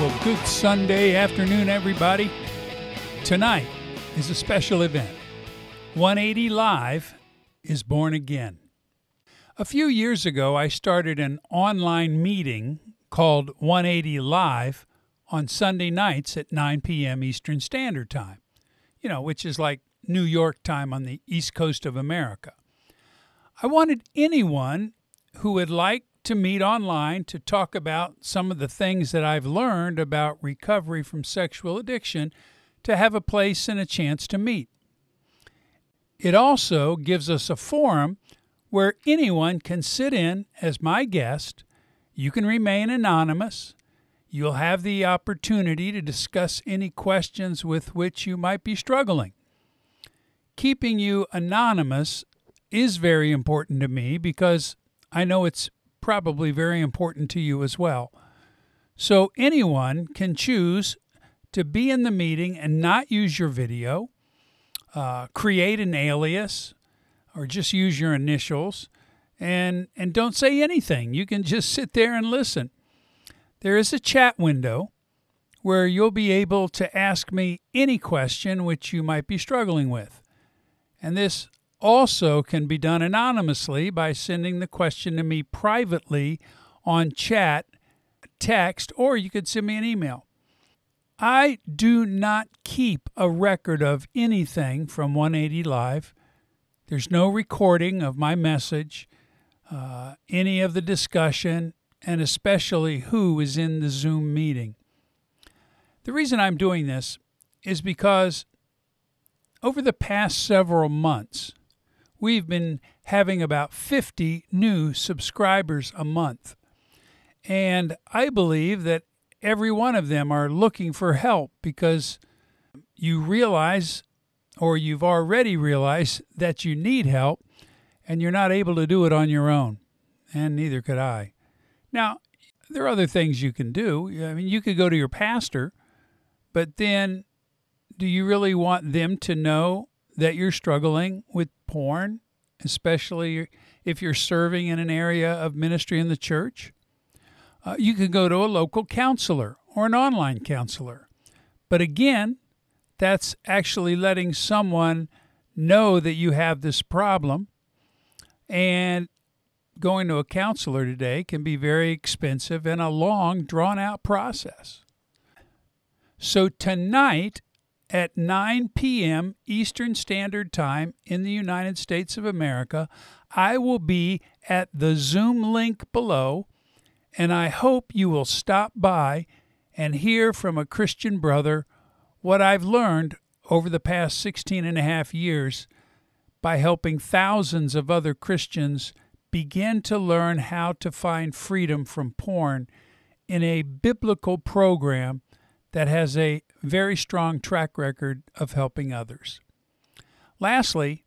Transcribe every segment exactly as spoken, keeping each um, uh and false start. Well, good Sunday afternoon, everybody. Tonight is a special event. one eighty Live is born again. A few years ago, I started an online meeting called one eighty Live on Sunday nights at nine p.m. Eastern Standard Time, you know, which is like New York time on the East Coast of America. I wanted anyone who would like to meet online to talk about some of the things that I've learned about recovery from sexual addiction to have a place and a chance to meet. It also gives us a forum where anyone can sit in as my guest. You can remain anonymous. You'll have the opportunity to discuss any questions with which you might be struggling. Keeping you anonymous is very important to me because I know it's probably very important to you as well. So anyone can choose to be in the meeting and not use your video, uh, create an alias, or just use your initials, and, and don't say anything. You can just sit there and listen. There is a chat window where you'll be able to ask me any question which you might be struggling with. And this also can be done anonymously by sending the question to me privately on chat, text, or you could send me an email. I do not keep a record of anything from one eighty Live. There's no recording of my message, uh, any of the discussion, and especially who is in the Zoom meeting. The reason I'm doing this is because over the past several months, we've been having about fifty new subscribers a month. And I believe that every one of them are looking for help because you realize, or you've already realized, that you need help and you're not able to do it on your own. And neither could I. Now, there are other things you can do. I mean, you could go to your pastor, but then do you really want them to know that you're struggling with porn, especially if you're serving in an area of ministry in the church? Uh, you could go to a local counselor or an online counselor. But again, that's actually letting someone know that you have this problem. And going to a counselor today can be very expensive and a long, drawn-out process. So tonight at nine p.m. Eastern Standard Time in the United States of America, I will be at the Zoom link below, and I hope you will stop by and hear from a Christian brother what I've learned over the past sixteen and a half years by helping thousands of other Christians begin to learn how to find freedom from porn in a biblical program that has a very strong track record of helping others. Lastly,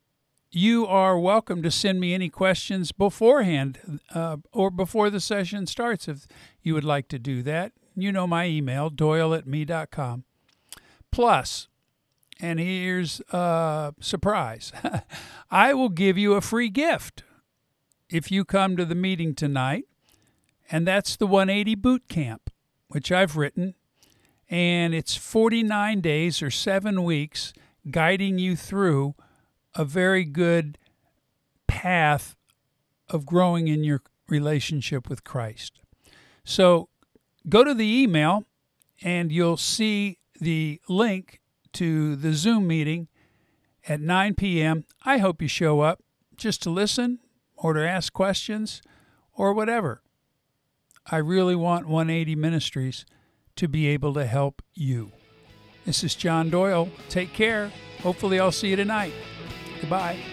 you are welcome to send me any questions beforehand uh, or before the session starts if you would like to do that. You know my email, doyle at me dot com. Plus, and here's a surprise, I will give you a free gift if you come to the meeting tonight, and that's the one eighty Boot Camp, which I've written. And it's forty-nine days or seven weeks guiding you through a very good path of growing in your relationship with Christ. So go to the email and you'll see the link to the Zoom meeting at nine p.m. I hope you show up just to listen or to ask questions or whatever. I really want one eighty Ministries to be able to help you. This is John Doyle. Take care. Hopefully I'll see you tonight. Goodbye.